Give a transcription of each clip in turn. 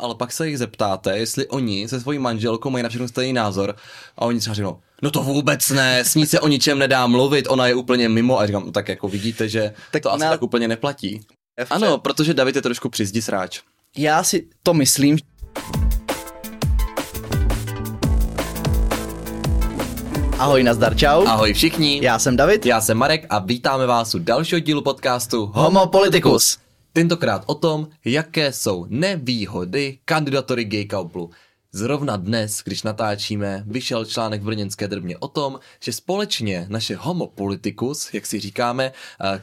ale pak se jich zeptáte, jestli oni se svojí manželkou mají na všechno stejný názor a oni třeba řeknou, no to vůbec ne, s ní se o ničem nedá mluvit, ona je úplně mimo a říkám, no tak jako vidíte, že tak to asi tak úplně neplatí. Ano, protože David je trošku při zdi sráč. Já si to myslím. Ahoj, nazdar, čau. Ahoj všichni. Já jsem David. Já jsem Marek a vítáme vás u dalšího dílu podcastu Homopolitikus. Tentokrát o tom, jaké jsou nevýhody kandidatury gay couplu. Zrovna dnes, když natáčíme, vyšel článek v brněnské Drbně o tom, že společně naše homopolitikus, jak si říkáme,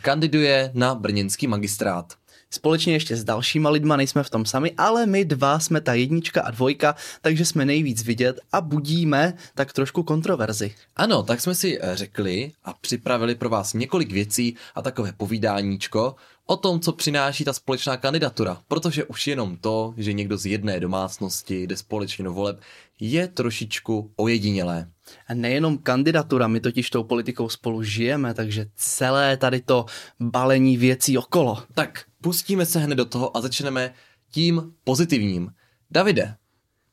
kandiduje na brněnský magistrát. Společně ještě s dalšíma lidma nejsme v tom sami, ale my dva jsme ta jednička a dvojka, takže jsme nejvíc vidět a budíme tak trošku kontroverzi. Ano, tak jsme si řekli a připravili pro vás několik věcí a takové povídáníčko o tom, co přináší ta společná kandidatura, protože už jenom to, že někdo z jedné domácnosti jde společně do voleb, je trošičku ojedinělé. A nejenom kandidatura, my totiž tou politikou spolu žijeme, takže celé tady to balení věcí okolo. Tak pustíme se hned do toho a začneme tím pozitivním. Davide,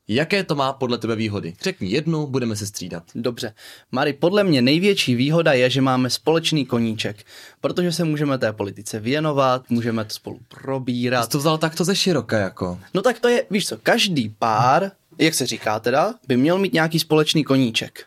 jaké to má podle tebe výhody? Řekni jednu, budeme se střídat. Dobře. Mari, podle mě největší výhoda je, že máme společný koníček, protože se můžeme té politice věnovat, můžeme to spolu probírat. Jsi to vzal takto ze široka jako. No tak to je, víš co, každý pár, jak se říká teda, by měl mít nějaký společný koníček.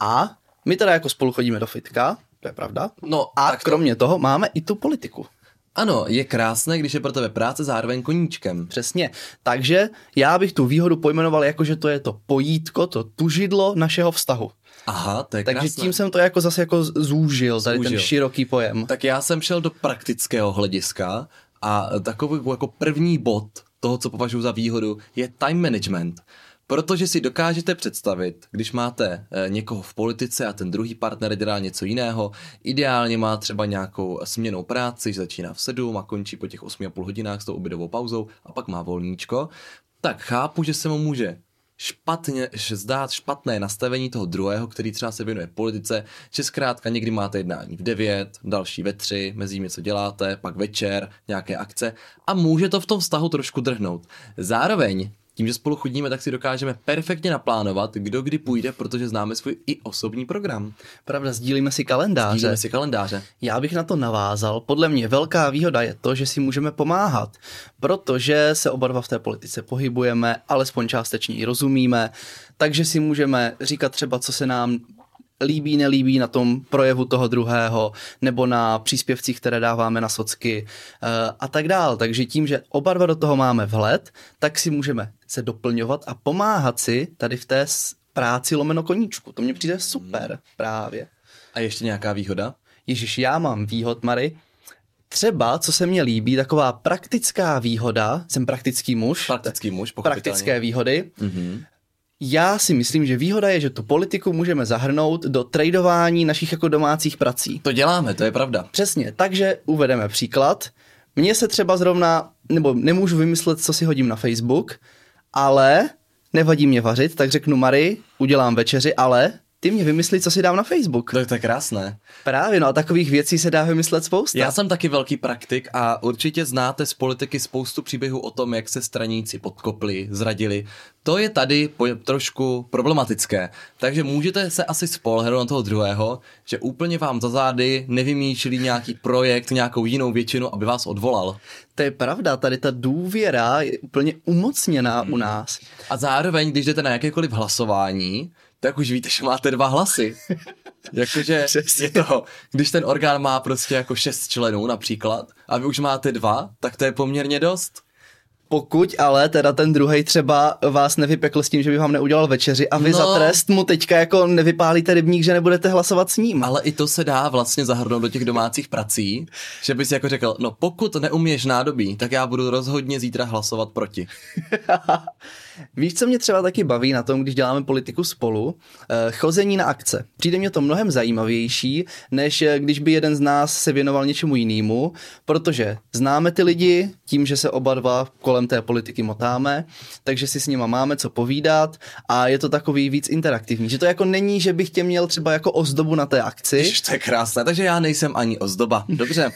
A my teda jako spolu chodíme do fitka, to je pravda. No a kromě toho máme i tu politiku. Ano, je krásné, když je pro tebe práce zároveň koníčkem. Přesně, takže já bych tu výhodu pojmenoval jako, že to je to pojítko, to tužidlo našeho vztahu. Aha, to je krásné. Takže tím jsem to jako zase jako zúžil, tady ten široký pojem. Tak já jsem šel do praktického hlediska a takový jako první bod toho, co považuji za výhodu, je time management. Protože si dokážete představit, když máte někoho v politice a ten druhý partner dělá něco jiného, ideálně má třeba nějakou směnnou práci, že začíná v 7 a končí po těch 8,5 hodinách s tou obědovou pauzou a pak má volníčko, tak chápu, že se mu může zdát špatné nastavení toho druhého, který třeba se věnuje politice, že zkrátka někdy máte jednání v 9, další ve 3, mezi tím něco děláte, pak večer, nějaké akce a může to v tom vztahu trošku drhnout. Zároveň tím, že spolu chodíme, tak si dokážeme perfektně naplánovat, kdo kdy půjde, protože známe svůj i osobní program. Pravda, sdílíme si kalendáře. Já bych na to navázal. Podle mě velká výhoda je to, že si můžeme pomáhat, protože se oba dva v té politice pohybujeme, alespoň částečně i rozumíme, takže si můžeme říkat třeba, co se nám líbí, nelíbí na tom projevu toho druhého, nebo na příspěvcích, které dáváme na socky a tak dál. Takže tím, že oba dva do toho máme vhled, tak si můžeme se doplňovat a pomáhat si tady v té práci lomeno koníčku. To mně přijde super právě. A ještě nějaká výhoda? Ježiš, já mám výhod, Mary. Třeba, co se mně líbí, taková praktická výhoda, jsem praktický muž. Praktický muž, pochopitelně. Praktické výhody. Mhm. Já si myslím, že výhoda je, že tu politiku můžeme zahrnout do tradování našich jako domácích prací. To děláme, to je pravda. Přesně, takže uvedeme příklad. Mně se třeba zrovna, nebo nemůžu vymyslet, co si hodím na Facebook, ale nevadí mě vařit, tak řeknu Mary, udělám večeři, ale ty mě vymyslí, co si dám na Facebook. To je krásné. Právě, no a takových věcí se dá vymyslet spousta. Já jsem taky velký praktik a určitě znáte z politiky spoustu příběhů o tom, jak se straníci podkopli, zradili. To je tady trošku problematické. Takže můžete se asi spolehnout na toho druhého, že úplně vám za zády nevymýšlí nějaký projekt, nějakou jinou většinu, aby vás odvolal. To je pravda, tady ta důvěra je úplně umocněná u nás. A zároveň, když jdete na jakékoliv hlasování, tak už víte, že máte 2 hlasy. Jakože je to, když ten orgán má prostě jako 6 členů například a vy už máte 2, tak to je poměrně dost. Pokud ale teda ten druhej třeba vás nevypekl s tím, že by vám neudělal večeři a vy za trest mu teďka jako nevypálíte rybník, že nebudete hlasovat s ním. Ale i to se dá vlastně zahrnout do těch domácích prací, že bys jako řekl, no pokud neuměješ nádobí, tak já budu rozhodně zítra hlasovat proti. Víš, co mě třeba taky baví na tom, když děláme politiku spolu? Chození na akce. Přijde mě to mnohem zajímavější, než když by jeden z nás se věnoval něčemu jinému, protože známe ty lidi tím, že se oba dva kolem té politiky motáme, takže si s nima máme co povídat a je to takový víc interaktivní. Že to jako není, že bych tě měl třeba jako ozdobu na té akci. Ježiš, to je krásné, takže já nejsem ani ozdoba. Dobře.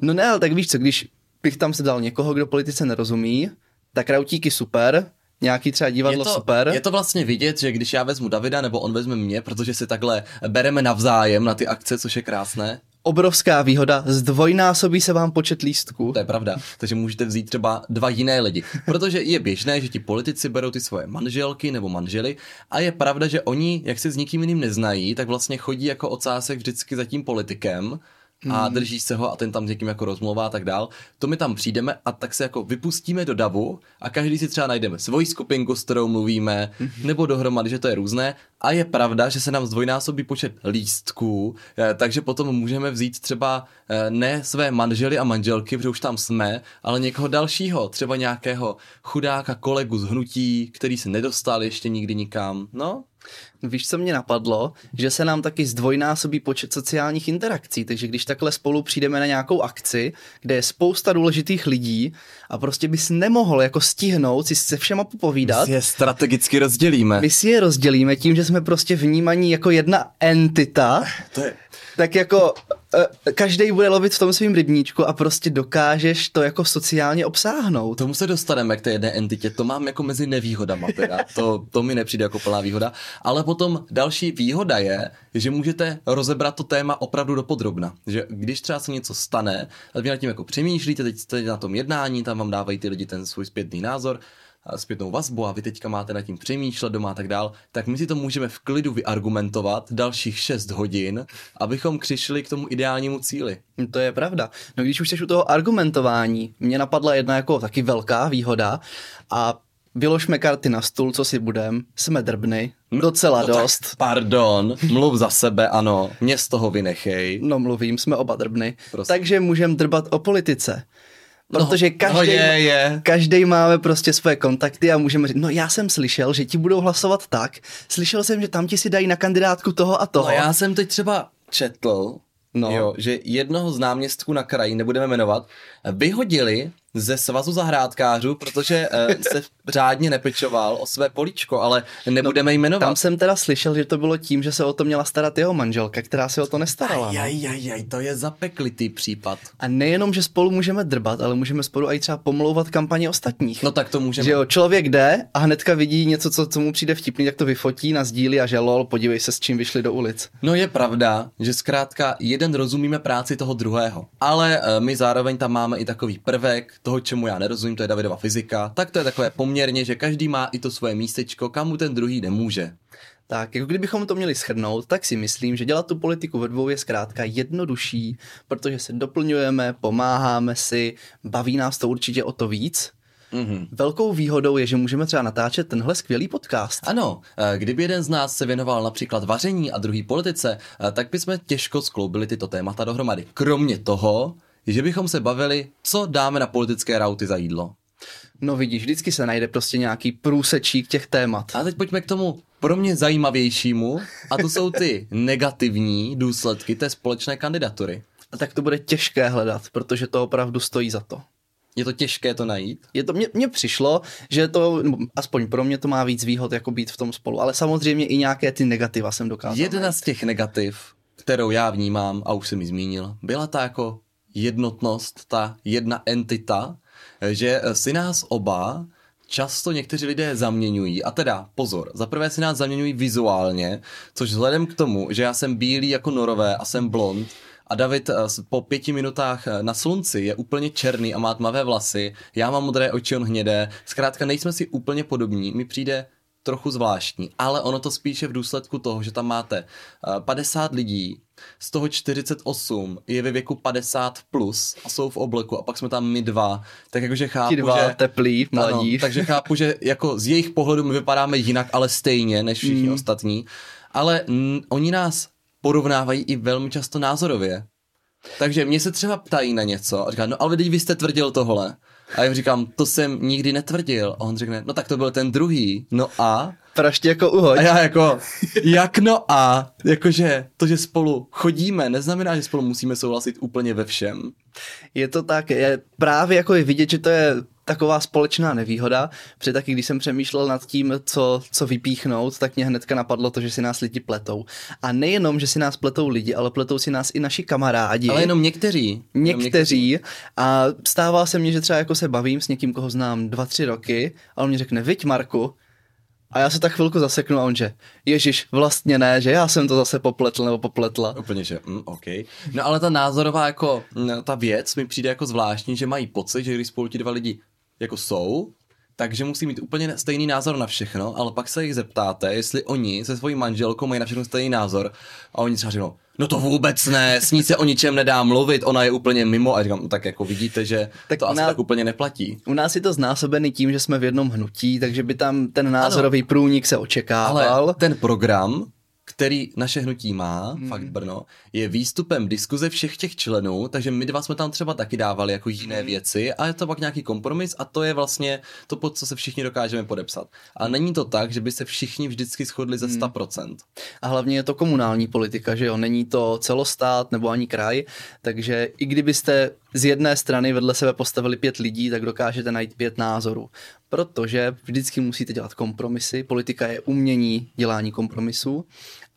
No ne, ale tak víš co, když bych tam se dal někoho, kdo politice nerozumí, tak Krautíky super, nějaký třeba divadlo super. Je to vlastně vidět, že když já vezmu Davida nebo on vezme mě, protože se takhle bereme navzájem na ty akce, což je krásné. Obrovská výhoda, zdvojnásobí se vám počet lístků. To je pravda, takže můžete vzít třeba 2 jiné lidi, protože je běžné, že ti politici berou ty svoje manželky nebo manžely a je pravda, že oni, jak se s nikým jiným neznají, tak vlastně chodí jako ocásek vždycky za tím politikem a drží se ho a ten tam s někým jako rozmlouvá a tak dál. To my tam přijdeme a tak se jako vypustíme do davu a každý si třeba najdeme svoji skupinku, s kterou mluvíme, nebo dohromady, že to je různé. A je pravda, že se nám zdvojnásobí počet lístků, takže potom můžeme vzít třeba ne své manžely a manželky, protože už tam jsme, ale někoho dalšího, třeba nějakého chudáka, kolegu z hnutí, který se nedostal ještě nikdy nikam, no. Víš, co mě napadlo? Že se nám taky zdvojnásobí počet sociálních interakcí, takže když takhle spolu přijdeme na nějakou akci, kde je spousta důležitých lidí a prostě bys nemohl jako stihnout si se všema popovídat. My si je strategicky rozdělíme. My si je rozdělíme tím, že jsme prostě vnímaní jako jedna entita, to je... tak jako každej bude lovit v tom svým rybníčku a prostě dokážeš to jako sociálně obsáhnout. Tomu se dostaneme k té jedné entitě, to mám jako mezi nevýhodama teda, to mi nepřijde jako plná výhoda, ale potom další výhoda je, že můžete rozebrat to téma opravdu dopodrobna, že když třeba se něco stane a vy nad tím jako přemýšlíte, teď jste na tom jednání, tam vám dávají ty lidi ten svůj zpětný názor, zpětnou vazbu a vy teďka máte nad tím přemýšlet doma a tak dál, tak my si to můžeme v klidu vyargumentovat dalších 6 hodin, abychom přišli k tomu ideálnímu cíli. To je pravda. No když už jsi u toho argumentování, mě napadla jedna jako taky velká výhoda a vyložme karty na stůl, co si budem, jsme drbny, docela dost. Tak, pardon, mluv za sebe, ano, mě z toho vynechej. No mluvím, jsme oba drbny, prostě. Takže můžeme drbat o politice. Protože každý máme prostě svoje kontakty a můžeme říct, no já jsem slyšel, že ti budou hlasovat tak, slyšel jsem, že tam ti si dají na kandidátku toho a toho. No já jsem teď třeba četl, že jednoho z náměstků na kraji, nebudeme jmenovat, vyhodili ze svazu zahrádkářů, protože se řádně nepečoval o své políčko, ale nebudeme jmenovat. Tam jsem teda slyšel, že to bylo tím, že se o to měla starat jeho manželka, která se o to nestarala. To je zapeklitý případ. A nejenom, že spolu můžeme drbat, ale můžeme spolu i třeba pomlouvat kampaně ostatních. No tak to můžeme. Že jo, člověk jde a hnedka vidí něco, co mu přijde vtipný, tak to vyfotí, nasdílí a že lol, podívej se, s čím vyšli do ulic. No je pravda, že zkrátka jeden rozumíme práci toho druhého, ale my zároveň tam máme i takový prvek toho, čemu já nerozumím, to je Davidova fyzika, tak to je takové poměrně, že každý má i to svoje místečko, kam mu ten druhý nemůže. Tak, jako kdybychom to měli shrnout, tak si myslím, že dělat tu politiku ve dvou je zkrátka jednodušší, protože se doplňujeme, pomáháme si, baví nás to určitě o to víc. Mm-hmm. Velkou výhodou je, že můžeme třeba natáčet tenhle skvělý podcast. Ano, kdyby jeden z nás se věnoval například vaření a druhý politice, tak bychom těžko skloubili tyto témata dohromady. Kromě toho, že bychom se bavili, co dáme na politické rauty za jídlo. No vidíš, vždycky se najde prostě nějaký průsečík těch témat. A teď pojďme k tomu pro mě zajímavějšímu, a to jsou ty negativní důsledky té společné kandidatury. A tak to bude těžké hledat, protože to opravdu stojí za to. Je to těžké to najít? Mně přišlo, že to, aspoň pro mě to má víc výhod, jako být v tom spolu, ale samozřejmě i nějaké ty negativa jsem dokázal. Jedna z těch negativ, kterou já vnímám, a už jsem ji zmínil, byla ta jako jednotnost, ta jedna entita, že si nás oba často někteří lidé zaměňují. A teda, pozor, zaprvé si nás zaměňují vizuálně, což vzhledem k tomu, že já jsem bílý jako Norové a jsem blond a David po 5 minutách na slunci je úplně černý a má tmavé vlasy, já mám modré oči, on hnědé, zkrátka nejsme si úplně podobní, mi přijde trochu zvláštní, ale ono to spíše v důsledku toho, že tam máte 50 lidí, z toho 48 je ve věku 50+ a jsou v obleku a pak jsme tam my dva, tak jakože chápu, že teplí, mladí. Ano, takže chápu, že jako z jejich pohledu my vypadáme jinak, ale stejně než všichni ostatní, ale oni nás porovnávají i velmi často názorově. Takže mě se třeba ptají na něco a říká, no ale vy jste tvrdil tohle. A já říkám, to jsem nikdy netvrdil. A on řekne, no tak to byl ten druhý. No a? Praště jako uhoď. A já jako, jak no a? Jakože to, že spolu chodíme, neznamená, že spolu musíme souhlasit úplně ve všem. Je to tak, je právě jako je vidět, že to je taková společná nevýhoda, protože taky když jsem přemýšlel nad tím, co vypíchnout, tak mě hnedka napadlo to, že si nás lidi pletou. A nejenom, že si nás pletou lidi, ale pletou si nás i naši kamarádi. Ale jenom někteří. Někteří. A stává se mně, že třeba jako se bavím s někým, koho znám 2-3 roky, a on mi řekne, viď Marku, a já se tak chvilku zaseknu a on že, ježiš, vlastně ne, že já jsem to zase popletl nebo popletla. Úplně, že OK. No ale ta názorová jako, ta věc mi přijde jako zvláštní, že mají pocit, že když spolu ti dva lidi jako jsou, takže musí mít úplně stejný názor na všechno, ale pak se jich zeptáte, jestli oni se svojí manželkou mají na všechno stejný názor a oni třeba řeknou, no to vůbec ne, s ní se o ničem nedá mluvit, ona je úplně mimo a říkám, tak jako vidíte, že tak to asi tak úplně neplatí. U nás je to znásobený tím, že jsme v jednom hnutí, takže by tam ten názorový průnik se očekával. Ale ten program, který naše hnutí má, fakt Brno, je výstupem diskuze všech těch členů, takže my dva jsme tam třeba taky dávali jako jiné věci a je to pak nějaký kompromis a to je vlastně to, pod co se všichni dokážeme podepsat. A není to tak, že by se všichni vždycky shodli ze 100%. A hlavně je to komunální politika, že jo, není to celostát nebo ani kraj, takže i kdybyste z jedné strany vedle sebe postavili 5 lidí, tak dokážete najít 5 názorů. Protože vždycky musíte dělat kompromisy, politika je umění dělání kompromisů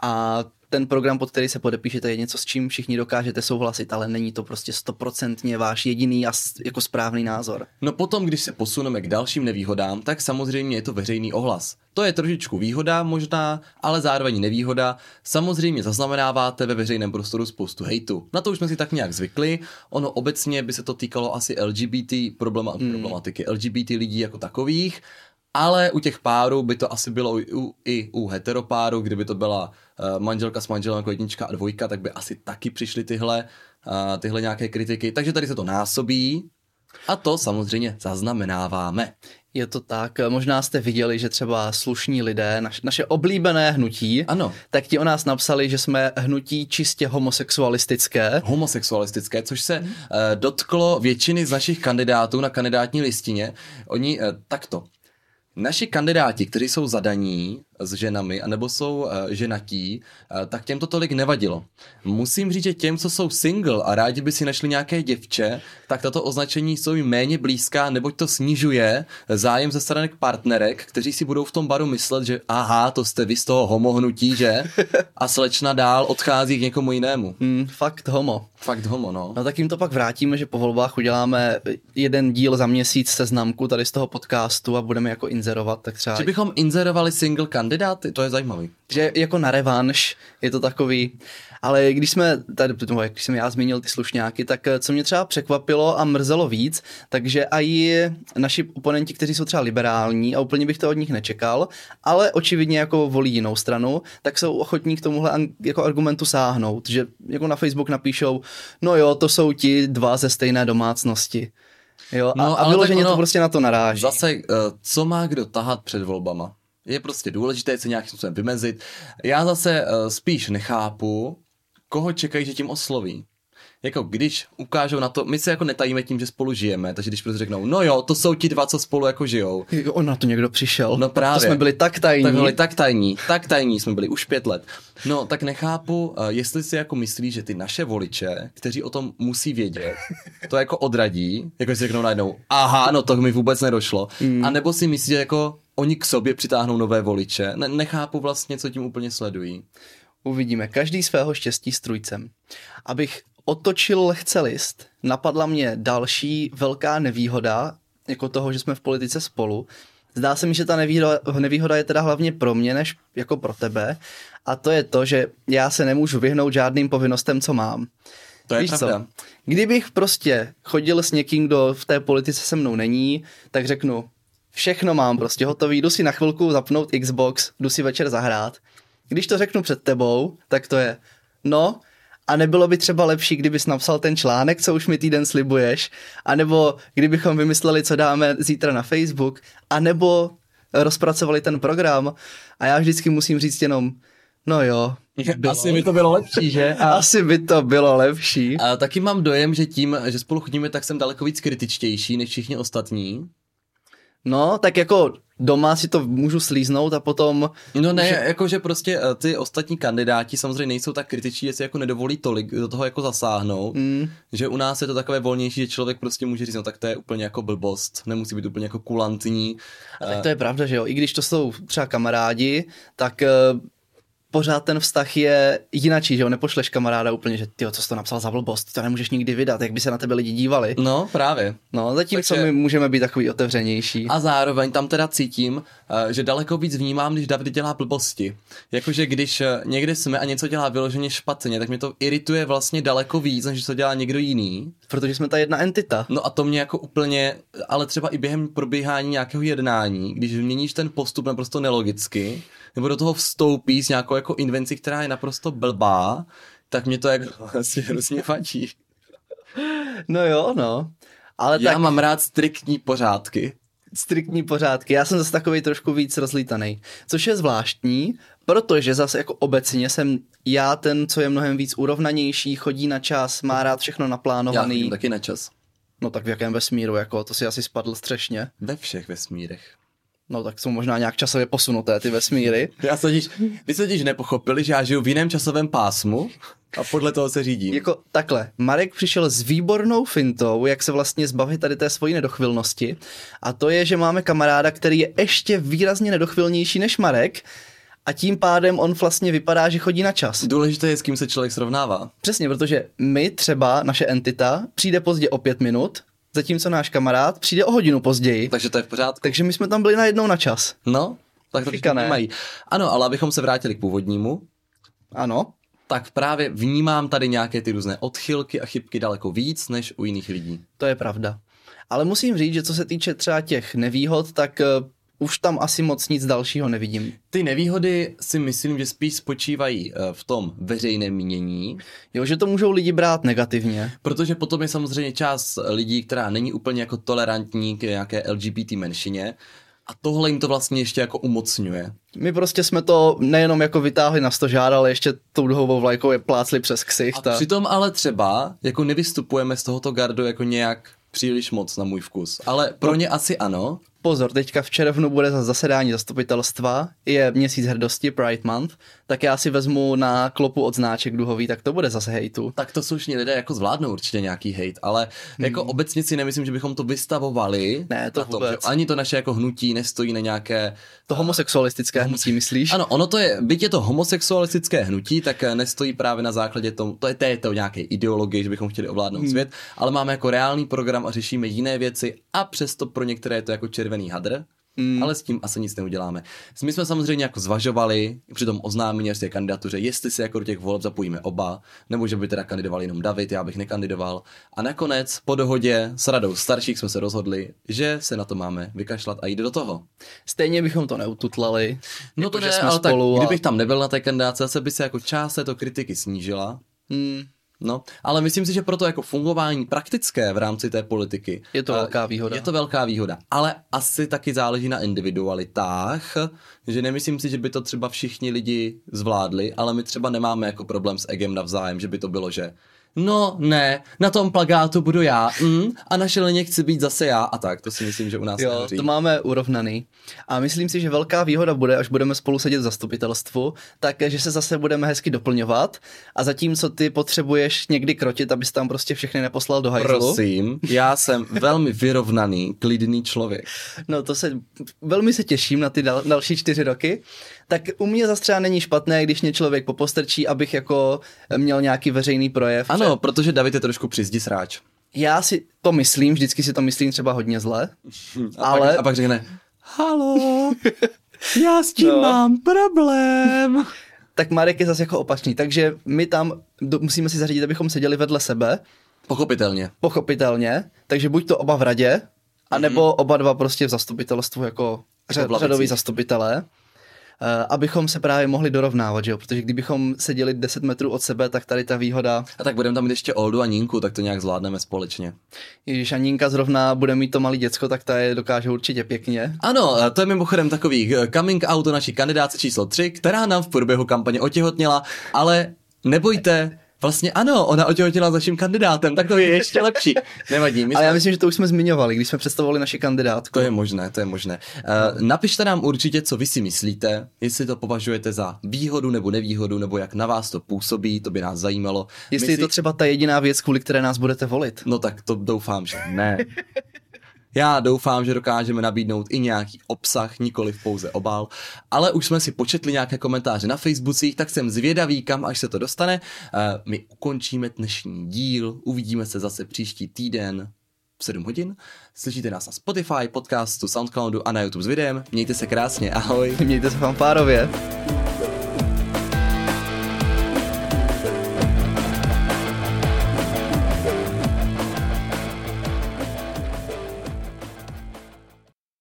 a ten program, pod který se podepíšete, je něco, s čím všichni dokážete souhlasit, ale není to prostě 100% váš jediný a jako správný názor. No potom, když se posuneme k dalším nevýhodám, tak samozřejmě je to veřejný ohlas. To je trošičku výhoda možná, ale zároveň nevýhoda. Samozřejmě zaznamenáváte ve veřejném prostoru spoustu hejtu. Na to už jsme si tak nějak zvykli. Ono obecně by se to týkalo asi LGBT problematiky, LGBT lidí jako takových, ale u těch párů by to asi bylo i u heteropárů, kdyby to byla manželka s manželem jako 1 a 2, tak by asi taky přišly tyhle nějaké kritiky. Takže tady se to násobí a to samozřejmě zaznamenáváme. Je to tak, možná jste viděli, že třeba slušní lidé, naše oblíbené hnutí, ano, tak ti o nás napsali, že jsme hnutí čistě homosexualistické. Homosexualistické, což se dotklo většiny z našich kandidátů na kandidátní listině. Oni takto. Naši kandidáti, kteří jsou zadaní s ženami, anebo jsou ženatí, tak těm to tolik nevadilo. Musím říct, že těm, co jsou single a rádi by si našli nějaké děvče, tak tato označení jsou jim méně blízká, neboť to snižuje zájem ze strany partnerek, kteří si budou v tom baru myslet, že aha, to jste vy z toho homohnutí, že? A slečna dál odchází k někomu jinému. Fakt homo. Fakt homo, no. No tak jim to pak vrátíme, že po volbách uděláme 1 díl za měsíc seznamku tady z toho podcastu a budeme jako inzerovat, tak třeba. Že bychom inzerovali single kandidáty, to je zajímavý. Že jako na revanš, je to takový. Ale když jsem já zmínil ty slušňáky, tak co mě třeba překvapilo a mrzelo víc, takže i naši oponenti, kteří jsou třeba liberální a úplně bych to od nich nečekal, ale očividně jako volí jinou stranu, tak jsou ochotní k tomuhle jako argumentu sáhnout, že jako na Facebook napíšou, no jo, to jsou ti 2 ze stejné domácnosti. Jo, no, a vyloženě to prostě na to naráží. Zase, co má kdo tahat před volbama? Je prostě důležité se nějakým způsobem vymezit. Já zase spíš nechápu, koho čekají, že tím osloví. Jako když ukážou na to, my se jako netajíme tím, že spolu žijeme, takže když prostě řeknou, no jo, to jsou ti 2, co spolu jako žijou. Na to někdo přišel. No právě. To jsme byli tak tajní. Tak tajní jsme byli už 5 let. No tak nechápu, jestli si jako myslí, že ty naše voliče, kteří o tom musí vědět, to jako odradí, jako si řeknou najednou, aha, no to mi vůbec nedošlo. A nebo si myslí, že jako oni k sobě přitáhnou nové voliče. Nechápu vlastně, co tím úplně sledují. Uvidíme. Každý svého štěstí strůjcem. Abych otočil lehce list, napadla mě další velká nevýhoda, jako toho, že jsme v politice spolu. Zdá se mi, že ta nevýhoda je teda hlavně pro mě, než jako pro tebe. A to je to, že já se nemůžu vyhnout žádným povinnostem, co mám. To je víš pravda. Co? Kdybych prostě chodil s někým, kdo v té politice se mnou není, tak řeknu, všechno mám prostě hotový, jdu si na chvilku zapnout Xbox, jdu si večer zahrát. Když to řeknu před tebou, tak to je, no, a nebylo by třeba lepší, kdybys napsal ten článek, co už mi týden slibuješ, anebo kdybychom vymysleli, co dáme zítra na Facebook, anebo rozpracovali ten program a já vždycky musím říct jenom, no jo. Asi by to bylo lepší, že? Asi by to bylo lepší. A taky mám dojem, že tím, že spolu chodíme, tak jsem daleko víc kritičtější než všichni ostatní. No, tak jako doma si to můžu slíznout a potom... No ne, jakože prostě ty ostatní kandidáti samozřejmě nejsou tak kritičtí, že si jako nedovolí tolik do toho jako zasáhnout, že u nás je to takové volnější, že člověk prostě může říct, no tak to je úplně jako blbost, nemusí být úplně jako kulantní. A tak to je pravda, že jo, i když to jsou třeba kamarádi, tak... pořád ten vztah je jinačí, že jo, nepošleš kamaráda úplně, že tyjo, co jsi to napsal za blbost, to nemůžeš nikdy vydat, jak by se na tebe lidi dívali. No, právě. No, zatímco my můžeme být takový otevřenější. A zároveň tam teda cítím, že daleko víc vnímám, když David dělá blbosti. Jakože když někde jsme a něco dělá vyloženě špatně, tak mě to irituje vlastně daleko víc, než to dělá někdo jiný. Protože jsme ta jedna entita. No a to mě jako úplně, ale třeba i během probíhání nějakého jednání, když měníš ten postup naprosto nelogicky, nebo do toho vstoupí s nějakou jako invenci, která je naprosto blbá, tak mě to jako vlastně hrozně vadí. No jo, no. Ale já tak... mám rád striktní pořádky. Striktní pořádky. Já jsem zase takovej trošku víc rozlítanej. Což je zvláštní, protože zase jako obecně jsem já ten, co je mnohem víc urovnanější, chodí na čas, má rád všechno naplánovaný. Já chodím taky na čas. No tak v jakém vesmíru, jako to si asi spadl střešně. Ve všech vesmírech. No tak jsou možná nějak časově posunuté ty vesmíry. Vy se totiž nepochopili, že já žiju v jiném časovém pásmu a podle toho se řídím. Jako takhle, Marek přišel s výbornou fintou, jak se vlastně zbavit tady té svojí nedochvilnosti, a to je, že máme kamaráda, který je ještě výrazně nedochvilnější než Marek, a tím pádem on vlastně vypadá, že chodí na čas. Důležité je, s kým se člověk srovnává. Přesně, protože my třeba, naše entita, přijde pozdě o 5 minut, zatímco náš kamarád přijde o hodinu později. Takže to je v pořádku. Takže my jsme tam byli najednou na čas. No, tak to všichni mají. Ano, ale abychom se vrátili k původnímu. Ano. Tak právě vnímám tady nějaké ty různé odchylky a chybky daleko víc než u jiných lidí. To je pravda. Ale musím říct, že co se týče třeba těch nevýhod, tak už tam asi moc nic dalšího nevidím. Ty nevýhody si myslím, že spíš spočívají v tom veřejném mínění. Jo, že to můžou lidi brát negativně. Protože potom je samozřejmě část lidí, která není úplně jako tolerantní k nějaké LGBT menšině, a tohle jim to vlastně ještě jako umocňuje. My prostě jsme to nejenom jako vytáhli na stožár, ale ještě tou dlouhou vlajkou je plácli přes ksicht. A přitom ale třeba jako nevystupujeme z tohoto gardu jako nějak příliš moc na můj vkus, ale pro ně asi ano. Pozor, teďka v červnu bude zasedání zastupitelstva, je měsíc hrdosti, Pride Month, tak já si vezmu na klopu od značek duhový, tak to bude zase hejtu. Tak to slušní lidé jako zvládnou určitě nějaký hejt, ale jako obecně si nemyslím, že bychom to vystavovali. Ne, to vůbec. Ani to naše jako hnutí nestojí na nějaké... To homosexualistické hnutí, myslíš? Ano, ono to je, byť je to homosexualistické hnutí, tak nestojí právě na základě tomu, to je to nějaké ideologie, že bychom chtěli ovládnout svět, ale máme jako reálný program a řešíme jiné věci, a přesto pro některé je to jako červený hadr, ale s tím asi nic neuděláme. My jsme samozřejmě jako zvažovali při tom oznámení té kandidatuře, jestli se jako do těch voleb zapojíme oba, nebo že by teda kandidoval jenom David, já bych nekandidoval. A nakonec po dohodě s radou starších jsme se rozhodli, že se na to máme vykašlat a jít do toho. Stejně bychom to neututlali. No to ne, ale tak kdybych tam nebyl na té kandidáce, zase by se jako část této kritiky snížila. No, ale myslím si, že pro to jako fungování praktické v rámci té politiky je to velká výhoda. Je to velká výhoda, ale asi taky záleží na individualitách, že nemyslím si, že by to třeba všichni lidi zvládli, ale my třeba nemáme jako problém s egem navzájem, že by to bylo, že no ne, na tom plakátu budu já a na šeleně chci být zase já a tak, to si myslím, že u nás nehoří. To máme urovnaný a myslím si, že velká výhoda bude, až budeme spolu sedět v zastupitelstvu, takže se zase budeme hezky doplňovat, a zatímco ty potřebuješ někdy krotit, abys tam prostě všechny neposlal do hajzlu. Prosím, já jsem velmi vyrovnaný, klidný člověk. No to se, velmi se těším na ty další 4 roky. Tak u mě zase třeba není špatné, když mě člověk popostrčí, abych jako měl nějaký veřejný projev. Ano, protože David je trošku při zdi sráč. Já si to myslím, vždycky si to myslím třeba hodně zle, a pak řekne, haló, já s tím mám problém. Tak Marek je zase jako opačný, takže my tam musíme si zařídit, abychom seděli vedle sebe. Pochopitelně, takže buď to oba v radě, anebo oba dva prostě v zastupitelstvu jako řadoví zastupitelé. Abychom se právě mohli dorovnávat, že jo? Protože kdybychom seděli 10 metrů od sebe, tak tady ta výhoda... A tak budeme tam mít ještě Oldu a Ninku, tak to nějak zvládneme společně. Ježiš, a Ninka zrovna bude mít to malý děcko, tak ta je dokáže určitě pěkně. Ano, to je mimochodem takový coming out naší kandidáce číslo 3, která nám v průběhu kampaně otěhotněla, ale nebojte... Vlastně ano, ona otěhotněla s naším kandidátem, tak to je ještě lepší. Nevadí. Ale já myslím, že to už jsme zmiňovali, když jsme představovali naši kandidátku. To je možné, to je možné. Napište nám určitě, co vy si myslíte, jestli to považujete za výhodu nebo nevýhodu, nebo jak na vás to působí, to by nás zajímalo. Jestli je to třeba ta jediná věc, kvůli které nás budete volit. No tak to doufám, že ne. Já doufám, že dokážeme nabídnout i nějaký obsah, nikoliv pouze obal, ale už jsme si početli nějaké komentáře na Facebookích, tak jsem zvědavý, kam až se to dostane. My ukončíme dnešní díl, uvidíme se zase příští týden v 7 hodin. Slyšíte nás na Spotify, podcastu, Soundcloudu a na YouTube s videem. Mějte se krásně, ahoj. Mějte se fanfárově.